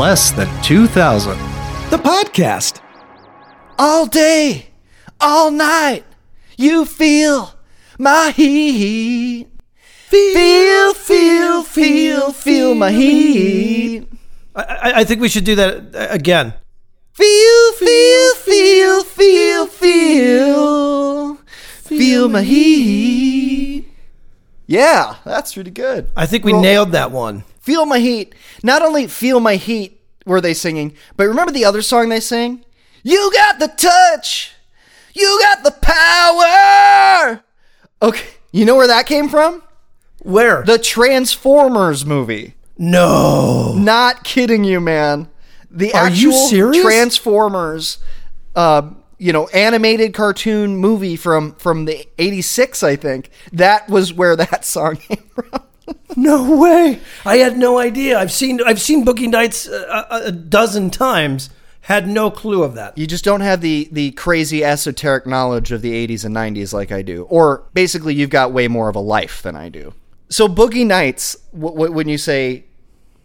less than 2,000. The podcast. All day, all night, you feel my heat. Feel my heat. I think we should do that again. Feel my heat. Yeah, that's really good. I think we nailed that one. Feel my heat. Not only feel my heat were they singing, but remember the other song they sang? You got the touch. You got the power. Okay, you know where that came from? Where? The Transformers movie. No. Not kidding you, man. The actual Transformers, animated cartoon movie from the 86, I think. That was where that song came from. No way. I had no idea. I've seen Boogie Nights a dozen times. Had no clue of that. You just don't have the crazy esoteric knowledge of the 80s and 90s like I do. Or basically you've got way more of a life than I do. So Boogie Nights, when you say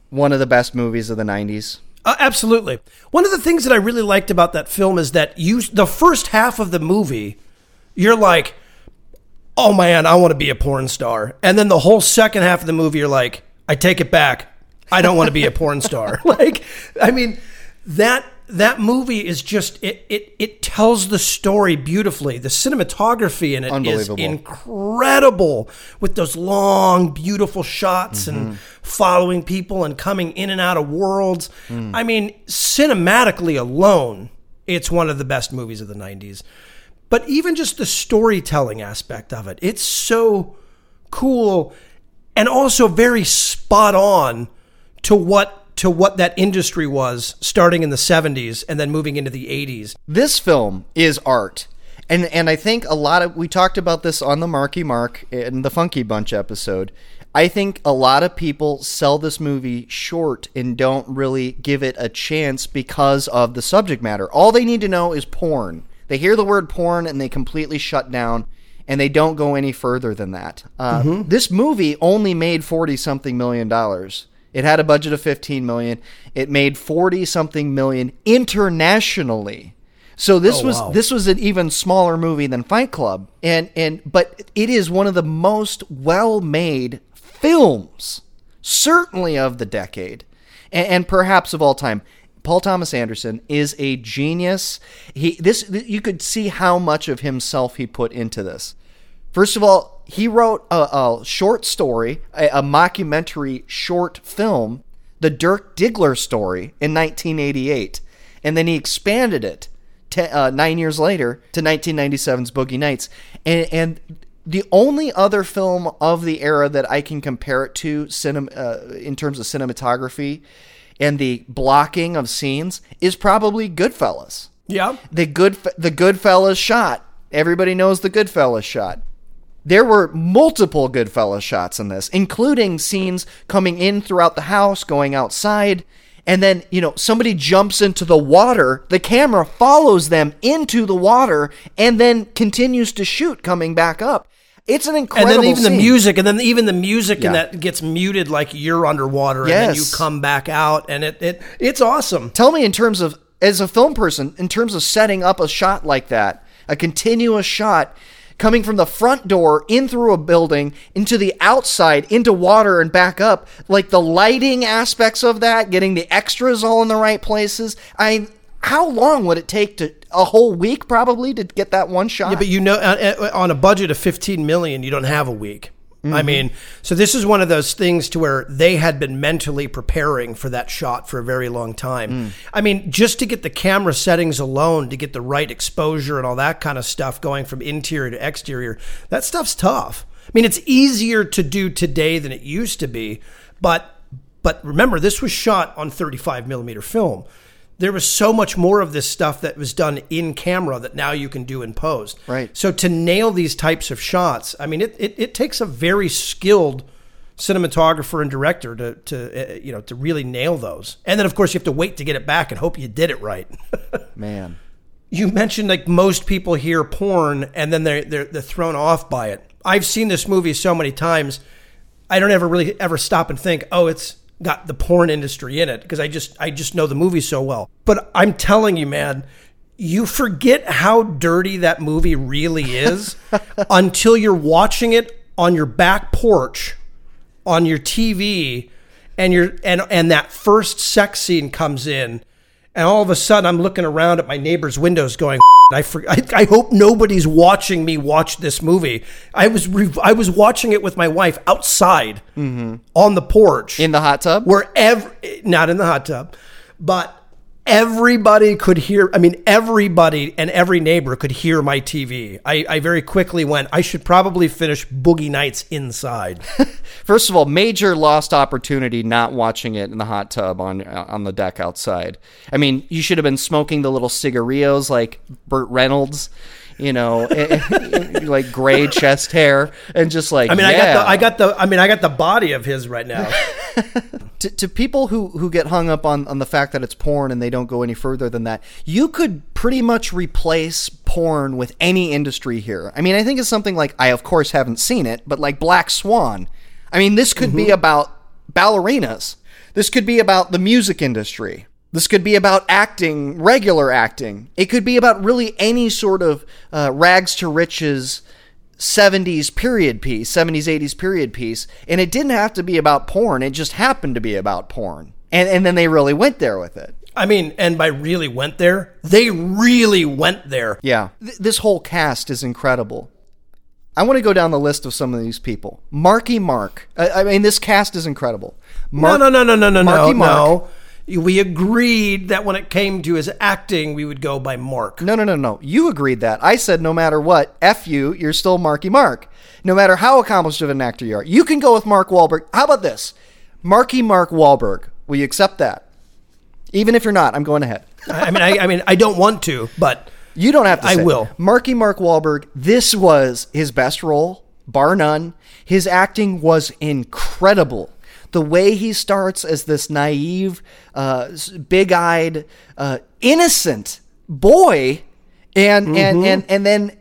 one of the best movies of the 90s? Absolutely. One of the things that I really liked about that film is that the first half of the movie, you're like, oh man, I want to be a porn star. And then the whole second half of the movie, you're like, I take it back. I don't want to be a porn star. That movie is just, it tells the story beautifully. The cinematography in it is incredible with those long, beautiful shots and following people and coming in and out of worlds. I mean, cinematically alone, it's one of the best movies of the 90s. But even just the storytelling aspect of it, it's so cool and also very spot on to what that industry was starting in the 70s and then moving into the 80s. This film is art. And I think we talked about this on the Marky Mark and the Funky Bunch episode. I think a lot of people sell this movie short and don't really give it a chance because of the subject matter. All they need to know is porn. They hear the word porn and they completely shut down and they don't go any further than that. This movie only made 40-something million dollars. It had a budget of $15 million. It made 40-something million internationally. So this was an even smaller movie than Fight Club. But it is one of the most well-made films, certainly of the decade, and perhaps of all time. Paul Thomas Anderson is a genius. You could see how much of himself he put into this. First of all, he wrote a short story, a mockumentary short film, the Dirk Diggler story, in 1988. And then he expanded it 9 years later to 1997's Boogie Nights. And the only other film of the era that I can compare it to in terms of cinematography and the blocking of scenes is probably Goodfellas. Yeah. The Goodfellas shot. Everybody knows the Goodfellas shot. There were multiple Goodfellas shots in this, including scenes coming in throughout the house, going outside, and then, somebody jumps into the water, the camera follows them into the water, and then continues to shoot coming back up. It's an incredible scene. And then even the music in that gets muted like you're underwater, and then you come back out, and it's awesome. Tell me, in terms of, as a film person, in terms of setting up a shot like that, a continuous shot, coming from the front door, in through a building, into the outside, into water, and back up. Like, the lighting aspects of that, getting the extras all in the right places. How long would it take a whole week, probably, to get that one shot? Yeah, but on a budget of $15 million, you don't have a week. Mm-hmm. I mean, so this is one of those things to where they had been mentally preparing for that shot for a very long time. I mean, just to get the camera settings alone, to get the right exposure and all that kind of stuff going from interior to exterior, that stuff's tough. I mean, it's easier to do today than it used to be, but remember, this was shot on 35 millimeter film. There was so much more of this stuff that was done in camera that now you can do in post. Right. So to nail these types of shots, I mean, it takes a very skilled cinematographer and director to really nail those. And then, of course, you have to wait to get it back and hope you did it right. Man. You mentioned, like, most people hear porn and then they're thrown off by it. I've seen this movie so many times, I don't ever stop and think, oh, it's got the porn industry in it, because I just know the movie so well. But I'm telling you, man, you forget how dirty that movie really is until you're watching it on your back porch, on your TV, and that first sex scene comes in, and all of a sudden I'm looking around at my neighbor's windows going, I hope nobody's watching me watch this movie. I was watching it with my wife outside, mm-hmm, on the porch, in the hot tub, not in the hot tub, but everybody could hear. I mean, everybody and every neighbor could hear my TV. I very quickly went, I should probably finish Boogie Nights inside. First of all, major lost opportunity not watching it in the hot tub on the deck outside. I mean, you should have been smoking the little cigarillos like Burt Reynolds, you know, like gray chest hair, and just like, I mean, yeah. I got the body of his right now. To people who get hung up on the fact that it's porn and they don't go any further than that, you could pretty much replace porn with any industry here. I mean, I think it's something like, I of course haven't seen it, but like Black Swan. I mean, this could, mm-hmm, be about ballerinas. This could be about the music industry. This could be about acting, regular acting. It could be about really any sort of rags to riches 70s, 80s period piece. And it didn't have to be about porn. It just happened to be about porn. And then they really went there with it. I mean, and by really went there, they really went there. Yeah. This whole cast is incredible. I want to go down the list of some of these people. Marky Mark. I mean, this cast is incredible. Marky Mark. We agreed that when it came to his acting, we would go by Mark. No. You agreed that. I said, no matter what, F you, you're still Marky Mark. No matter how accomplished of an actor you are. You can go with Mark Wahlberg. How about this? Marky Mark Wahlberg. Will you accept that? Even if you're not, I'm going ahead. I mean, I don't want to, but you don't have to say I will. Marky Mark Wahlberg, this was his best role, bar none. His acting was incredible. The way he starts as this naive, big-eyed, innocent boy, and then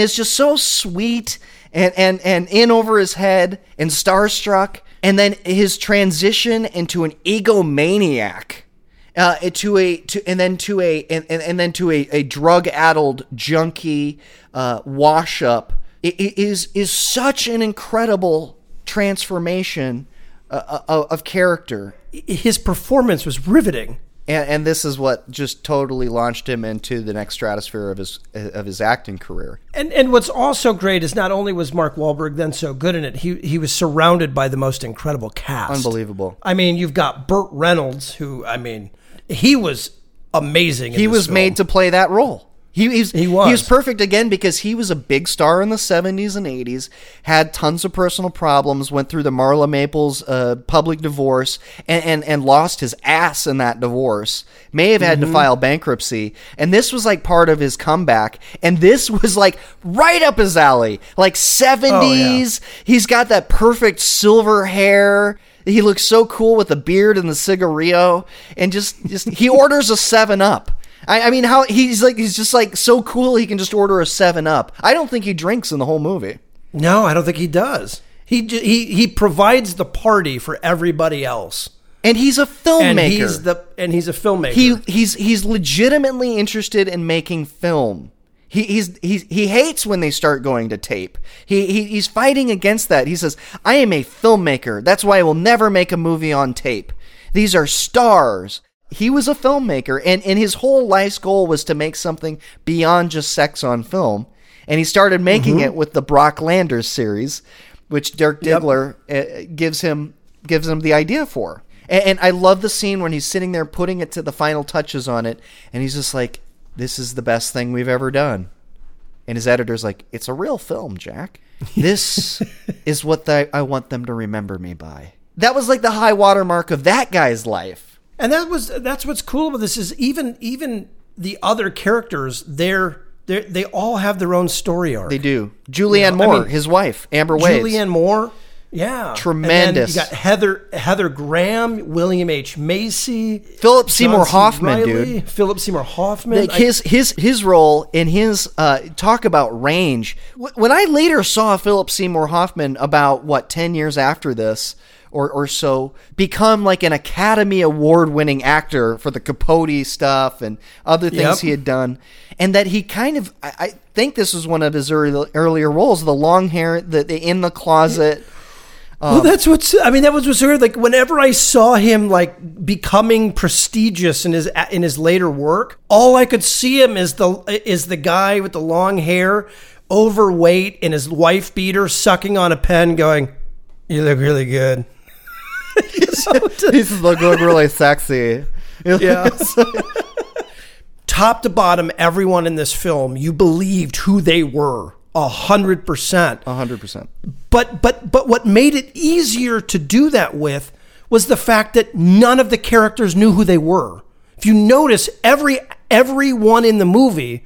is just so sweet and in over his head and starstruck, and then his transition into an egomaniac, to a drug-addled junkie wash-up is such an incredible transformation of character. His performance was riveting, and this is what just totally launched him into the next stratosphere of his acting career. And what's also great is not only was Mark Wahlberg then so good in it, he was surrounded by the most incredible cast. Unbelievable. I mean, you've got Burt Reynolds, who, I mean, he was amazing. He was made to play that role. He was perfect again, because he was a big star in the 70s and 80s, had tons of personal problems, went through the Marla Maples public divorce, and lost his ass in that divorce, may have had, mm-hmm, to file bankruptcy, and this was like part of his comeback, and this was like right up his alley, like 70s, He's got that perfect silver hair. He looks so cool with the beard and the cigarillo, and just he orders a 7-Up. I mean, how he's just like so cool he can just order a 7-Up. I don't think he drinks in the whole movie. No, I don't think he does. He provides the party for everybody else. And he's a filmmaker. And he's a filmmaker. He's legitimately interested in making film. He hates when they start going to tape. He's fighting against that. He says, "I am a filmmaker. That's why I will never make a movie on tape. These are stars." He was a filmmaker, and his whole life's goal was to make something beyond just sex on film. And he started making, mm-hmm, it with the Brock Landers series, which Dirk Diggler, yep, gives him the idea for. And I love the scene when he's sitting there putting it to the final touches on it, and he's just like, "This is the best thing we've ever done." And his editor's like, "It's a real film, Jack. This is what I want them to remember me by." That was like the high watermark of that guy's life. And that's what's cool about this is even the other characters, they all have their own story arc. They do. Julianne Moore, his wife, Amber Waves. Julianne Moore, Yeah. Tremendous. And then you got Heather Graham, William H. Macy, Philip Seymour Hoffman, Reilly, dude. Philip Seymour Hoffman. Like his role and his talk about range. When I later saw Philip Seymour Hoffman about 10 years after this or so, become like an Academy Award winning actor for the Capote stuff and other things he had done. And that he kind of, I think this was one of his earlier roles, the long hair, the in the closet. Well, that was what's weird. Like whenever I saw him like becoming prestigious in his later work, all I could see him is the guy with the long hair, overweight, and his wife beater, sucking on a pen, going, "You look really good." He's look really sexy. Yeah. Top to bottom, everyone in this film, you believed who they were. 100%. 100%. But what made it easier to do that with was the fact that none of the characters knew who they were. If you notice, everyone in the movie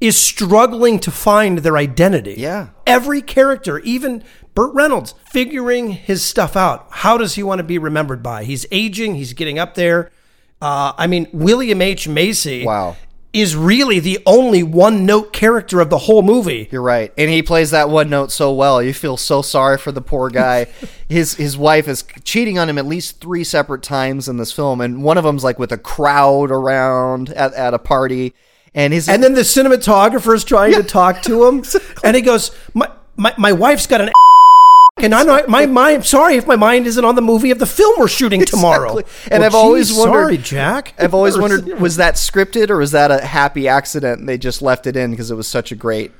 is struggling to find their identity. Yeah. Every character, even Burt Reynolds, figuring his stuff out. How does he want to be remembered by? He's aging. He's getting up there. William H. Macy. Wow. Is really the only one-note character of the whole movie. You're right. And he plays that one note so well. You feel so sorry for the poor guy. His wife is cheating on him at least 3 separate times in this film, and one of them's like with a crowd around at a party. And then the cinematographer is trying to talk to him, and he goes, my wife's got an and I'm not, I'm sorry if my mind isn't on the movie of the film we're shooting tomorrow. Exactly. And I've always wondered, sorry, Jack. I've always wondered, was that scripted or was that a happy accident? And they just left it in because it was such a great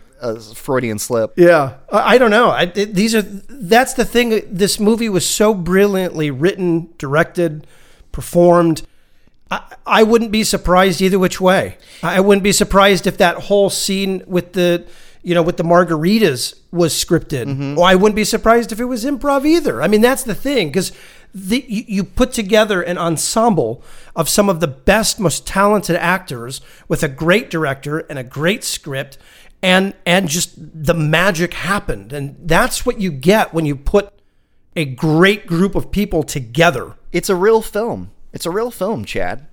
Freudian slip. Yeah, I don't know. That's the thing. This movie was so brilliantly written, directed, performed. I wouldn't be surprised either which way. I wouldn't be surprised if that whole scene with the, with the margaritas was scripted. Mm-hmm. I wouldn't be surprised if it was improv either. I mean, that's the thing, because you put together an ensemble of some of the best, most talented actors with a great director and a great script, and just the magic happened. And that's what you get when you put a great group of people together. It's a real film. It's a real film, Chad.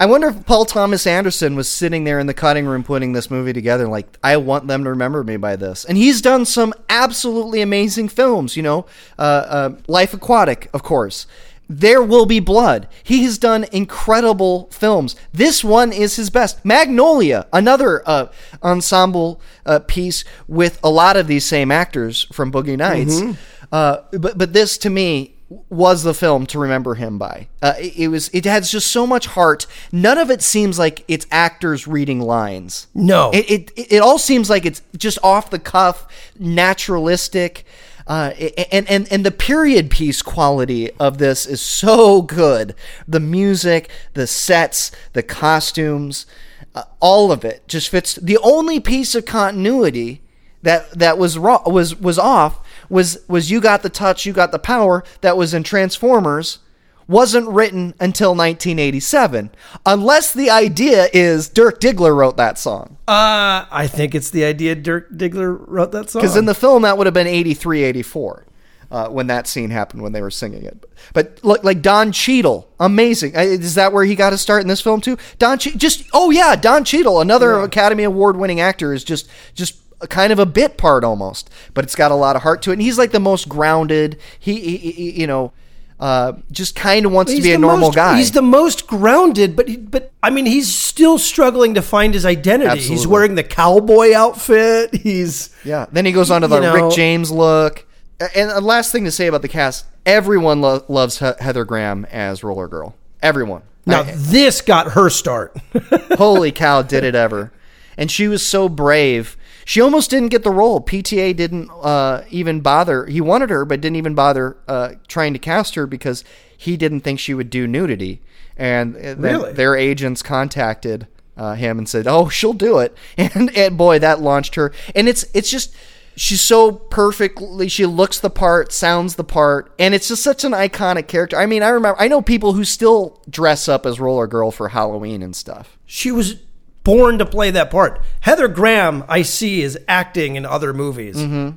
I wonder if Paul Thomas Anderson was sitting there in the cutting room putting this movie together, like, I want them to remember me by this. And he's done some absolutely amazing films, Life Aquatic, of course. There Will Be Blood. He has done incredible films. This one is his best. Magnolia, another ensemble piece with a lot of these same actors from Boogie Nights. Mm-hmm. But this, to me, was the film to remember him by. It has just so much heart. None of it seems like it's actors reading lines. No. It all seems like it's just off the cuff, naturalistic. And the period piece quality of this is so good. The music, the sets, the costumes, all of it just fits. The only piece of continuity that was raw, was off, was You Got the Touch, You Got the Power, that was in Transformers, wasn't written until 1987, unless the idea is Dirk Diggler wrote that song. I think it's the idea Dirk Diggler wrote that song. Because in the film, that would have been 83, 84, when that scene happened, when they were singing it. But look, like Don Cheadle, amazing. Is that where he got to start in this film too? Don Cheadle, another Academy Award-winning actor, is just kind of a bit part almost, but it's got a lot of heart to it. And he's like the most grounded. He just kind of wants to be a normal guy. He's the most grounded, but I mean, he's still struggling to find his identity. Absolutely. He's wearing the cowboy outfit. Then he goes on to the Rick James look. And the last thing to say about the cast, everyone loves Heather Graham as Roller Girl. Everyone. Now this got her start. Holy cow, did it ever. And she was so brave. She almost didn't get the role. PTA didn't even bother. He wanted her, but didn't even bother trying to cast her because he didn't think she would do nudity. And really? Their agents contacted him and said, "Oh, she'll do it." And boy, that launched her. And it's just, she's so perfectly, she looks the part, sounds the part, and it's just such an iconic character. I mean, I know people who still dress up as Roller Girl for Halloween and stuff. She was born to play that part. Heather Graham, I see, is acting in other movies. Mm-hmm.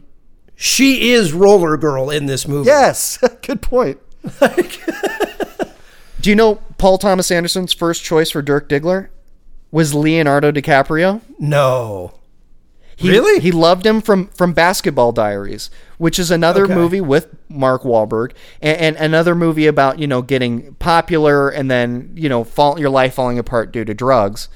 She is Roller Girl in this movie. Yes. Good point. Do you know Paul Thomas Anderson's first choice for Dirk Diggler was Leonardo DiCaprio? No. Really? He loved him from Basketball Diaries, which is another movie with Mark Wahlberg and another movie about, you know, getting popular and then, you know, your life falling apart due to drugs.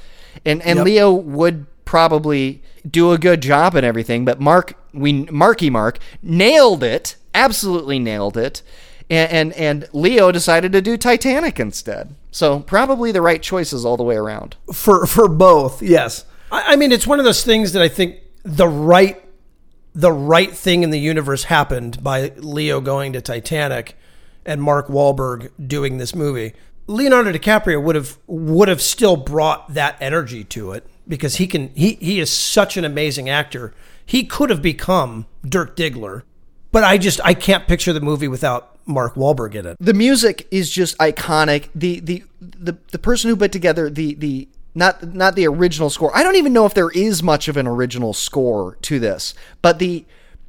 And yep. Leo would probably do a good job and everything, but Marky Mark nailed it, absolutely nailed it. And Leo decided to do Titanic instead. So probably the right choices all the way around. For both, yes. I mean, it's one of those things that I think the right thing in the universe happened by Leo going to Titanic and Mark Wahlberg doing this movie. Leonardo DiCaprio would have still brought that energy to it because he is such an amazing actor. He could have become Dirk Diggler, but I can't picture the movie without Mark Wahlberg in it. The music is just iconic. The person who put together the not the original score. I don't even know if there is much of an original score to this, but the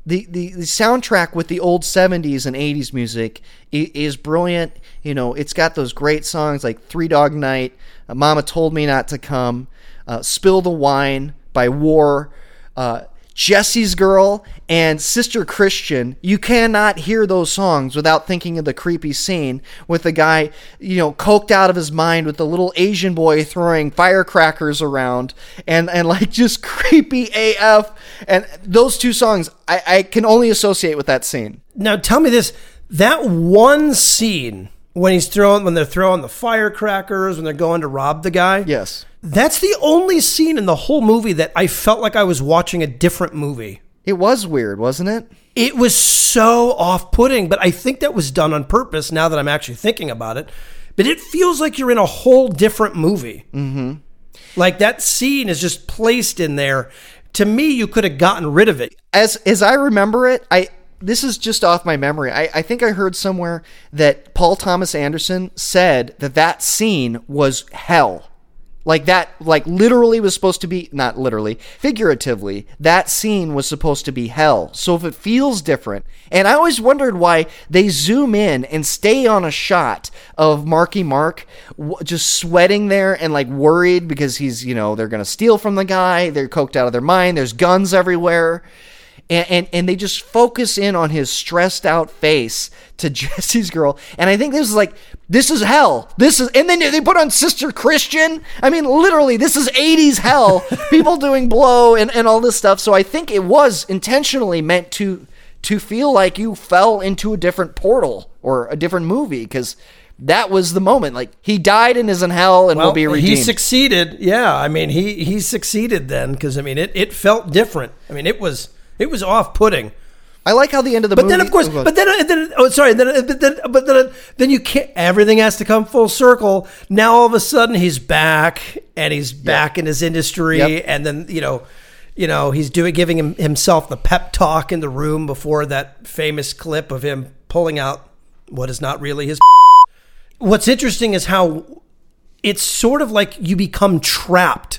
soundtrack with the old 70s and 80s music is brilliant. You know, it's got those great songs like Three Dog Night, Mama Told Me Not to Come, Spill the Wine by War, Jesse's Girl, and Sister Christian. You cannot hear those songs without thinking of the creepy scene with the guy, you know, coked out of his mind with the little Asian boy throwing firecrackers around and like just creepy AF. And those two songs I can only associate with that scene. Now tell me this, that one scene when they're throwing the firecrackers, when they're going to rob the guy. Yes. That's the only scene in the whole movie that I felt like I was watching a different movie. It was weird, wasn't it? It was so off-putting, but I think that was done on purpose now that I'm actually thinking about it. But it feels like you're in a whole different movie. Mm-hmm. Like that scene is just placed in there. To me, you could have gotten rid of it. As I remember it, this is just off my memory. I think I heard somewhere that Paul Thomas Anderson said that scene was hell. Like that, like literally was supposed to be, not literally, figuratively, that scene was supposed to be hell. So if it feels different, and I always wondered why they zoom in and stay on a shot of Marky Mark just sweating there and like worried because he's, you know, they're going to steal from the guy. They're coked out of their mind. There's guns everywhere. And they just focus in on his stressed out face to Jesse's Girl. And I think this is hell. And then they put on Sister Christian. I mean, literally, this is 80s hell. People doing blow and all this stuff. So I think it was intentionally meant to feel like you fell into a different portal or a different movie because that was the moment. Like, he died and is in hell and will be redeemed. He succeeded. Yeah, I mean, he succeeded then because, I mean, it felt different. I mean, it was off-putting. I like how the end of the movie. Then you can't. Everything has to come full circle. Now all of a sudden he's back in his industry, and then you know he's giving himself the pep talk in the room before that famous clip of him pulling out what is not really his. What's interesting is how it's sort of like you become trapped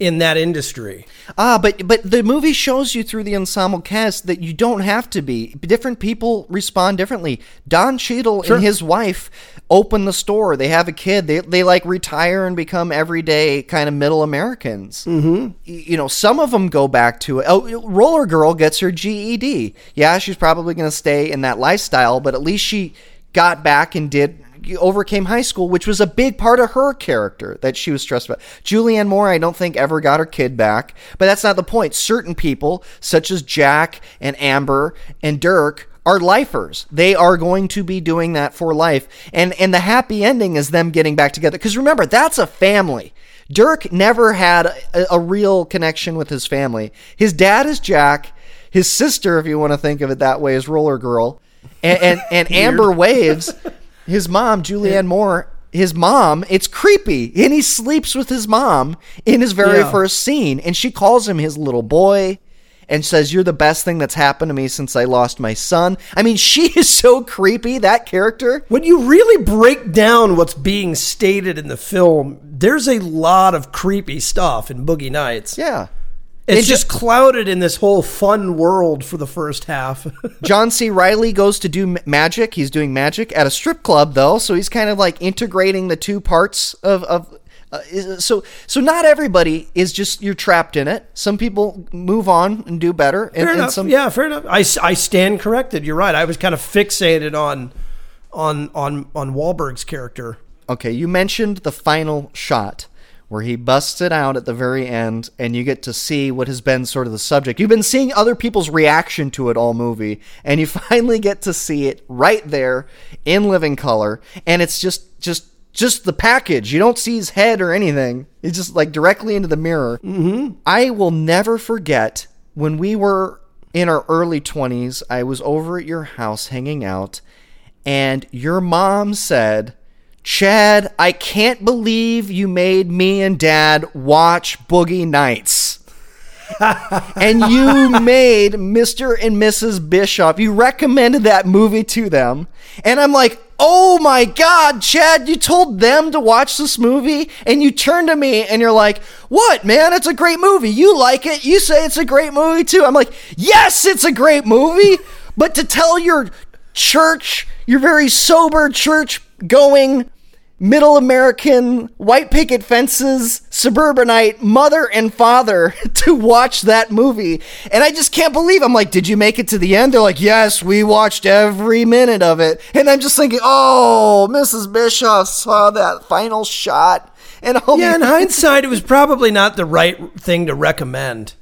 in that industry. But the movie shows you through the ensemble cast that you don't have to be. Different people respond differently. Don Cheadle and his wife open the store. They have a kid. They like retire and become everyday kind of middle Americans. Mm-hmm. You know, some of them go back to it. Oh, Roller Girl gets her GED. Yeah, she's probably going to stay in that lifestyle, but at least she got back and overcame high school, which was a big part of her character that she was stressed about. Julianne Moore, I don't think, ever got her kid back, but that's not the point. Certain people, such as Jack and Amber and Dirk, are lifers. They are going to be doing that for life. And the happy ending is them getting back together. Because remember, that's a family. Dirk never had a real connection with his family. His dad is Jack. His sister, if you want to think of it that way, is Roller Girl. And Amber Waves... His mom, Julianne Moore, it's creepy. And he sleeps with his mom in his very first scene. And she calls him his little boy and says, "You're the best thing that's happened to me since I lost my son." I mean, she is so creepy, that character. When you really break down what's being stated in the film, there's a lot of creepy stuff in Boogie Nights. Yeah. It's just clouded in this whole fun world for the first half. John C. Reilly goes to do magic. He's doing magic at a strip club, though, so he's kind of like integrating the two parts of so not everybody is just, you're trapped in it. Some people move on and do better. And, fair enough. Yeah, fair enough. I stand corrected. You're right. I was kind of fixated on Wahlberg's character. Okay, you mentioned the final shot, where he busts it out at the very end, and you get to see what has been sort of the subject. You've been seeing other people's reaction to it all movie, and you finally get to see it right there in living color, and it's just the package. You don't see his head or anything. It's just like directly into the mirror. Mm-hmm. I will never forget when we were in our early 20s, I was over at your house hanging out, and your mom said, "Chad, I can't believe you made me and Dad watch Boogie Nights." And you made Mr. and Mrs. Bishop. You recommended that movie to them. And I'm like, oh my God, Chad, you told them to watch this movie? And you turn to me and you're like, "What, man? It's a great movie. You like it. You say it's a great movie too." I'm like, yes, it's a great movie. But to tell your very sober church-going middle American, white picket fences, suburbanite mother and father to watch that movie. And I just can't believe, I'm like, "Did you make it to the end?" They're like, "Yes, we watched every minute of it." And I'm just thinking, oh, Mrs. Bischoff saw that final shot. And in hindsight, it was probably not the right thing to recommend.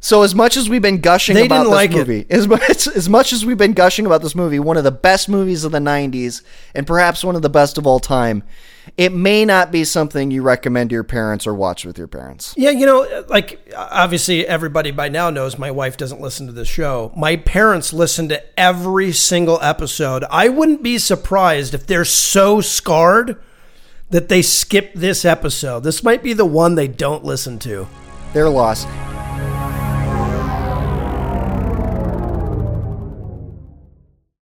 So as much as we've been gushing about this movie, as much as we've been gushing about this movie, one of the best movies of the 90s and perhaps one of the best of all time, it may not be something you recommend to your parents or watch with your parents. Yeah, obviously everybody by now knows my wife doesn't listen to the show. My parents listen to every single episode. I wouldn't be surprised if they're so scarred that they skip this episode. This might be the one they don't listen to. They're lost.